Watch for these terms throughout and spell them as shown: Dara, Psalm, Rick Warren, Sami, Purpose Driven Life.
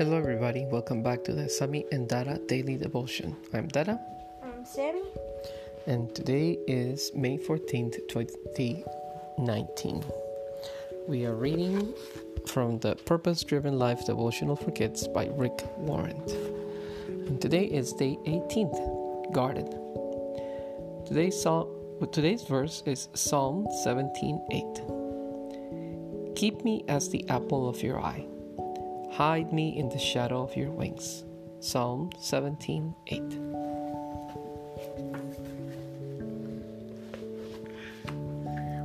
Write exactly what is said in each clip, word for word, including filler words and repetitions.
Hello everybody, welcome back to the Sami and Dara Daily Devotion. I'm Dara. I'm Sami. And today is May fourteenth, twenty nineteen. We are reading from the Purpose Driven Life Devotional for Kids by Rick Warren. And today is day eighteenth, Garden. Today's, psalm, today's verse is Psalm seventeen eight. Keep me as the apple of your eye. Hide me in the shadow of your wings. Psalm seventeen eight.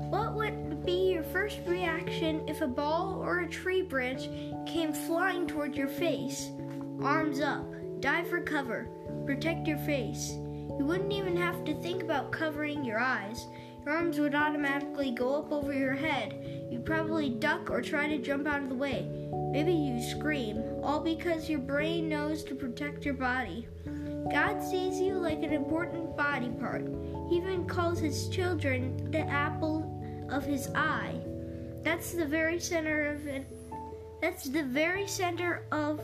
What would be your first reaction if a ball or a tree branch came flying toward your face? Arms up, dive for cover, protect your face. You wouldn't even have to think about covering your eyes. Your arms would automatically go up over your head. You'd probably duck or try to jump out of the way. Maybe you scream, all because your brain knows to protect your body. God sees you like an important body part. He even calls his children the apple of his eye. That's the very center of it. That's the very center of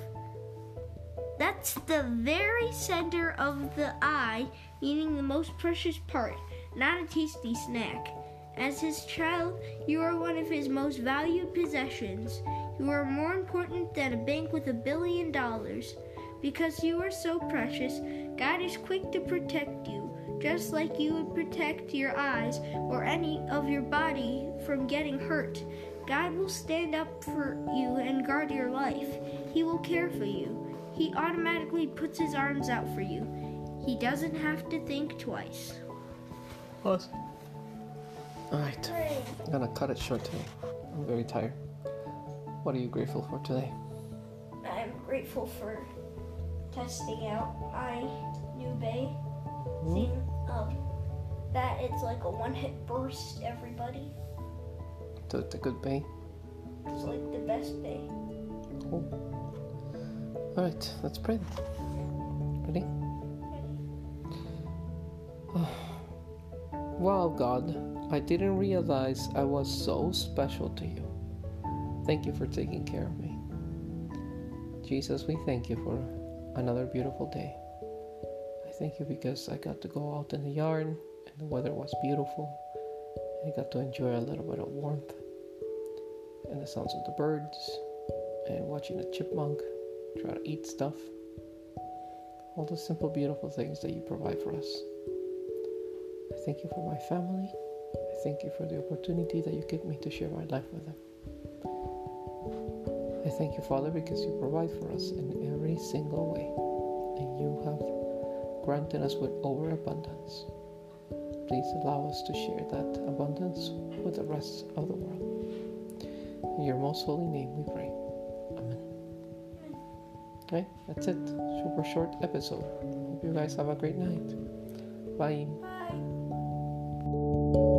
That's the very center of the eye, meaning the most precious part, not a tasty snack. As his child, you are one of his most valued possessions. You are more important than a bank with a billion dollars. Because you are so precious, God is quick to protect you, just like you would protect your eyes or any of your body from getting hurt. God will stand up for you and guard your life. He will care for you. He automatically puts his arms out for you. He doesn't have to think twice. Awesome. Alright, I'm gonna cut it short today. I'm very tired. What are you grateful for today? I'm grateful for testing out my new bay. Mm-hmm. Seeing um, that it's like a one-hit burst, everybody. So it's a good bay? It's like the best bay. Cool. Alright, let's pray then. Ready? Ready. Wow, God, I didn't realize I was so special to you. Thank you for taking care of me. Jesus, we thank you for another beautiful day. I thank you because I got to go out in the yard and the weather was beautiful. I got to enjoy a little bit of warmth and the sounds of the birds and watching a chipmunk try to eat stuff. All the simple, beautiful things that you provide for us. I thank you for my family. I thank you for the opportunity that you give me to share my life with them. I thank you, Father, because you provide for us in every single way, and you have granted us with overabundance. Please allow us to share that abundance with the rest of the world. In your most holy name we pray. Amen. Okay, that's it. Super short episode. Hope you guys have a great night. Bye. Bye.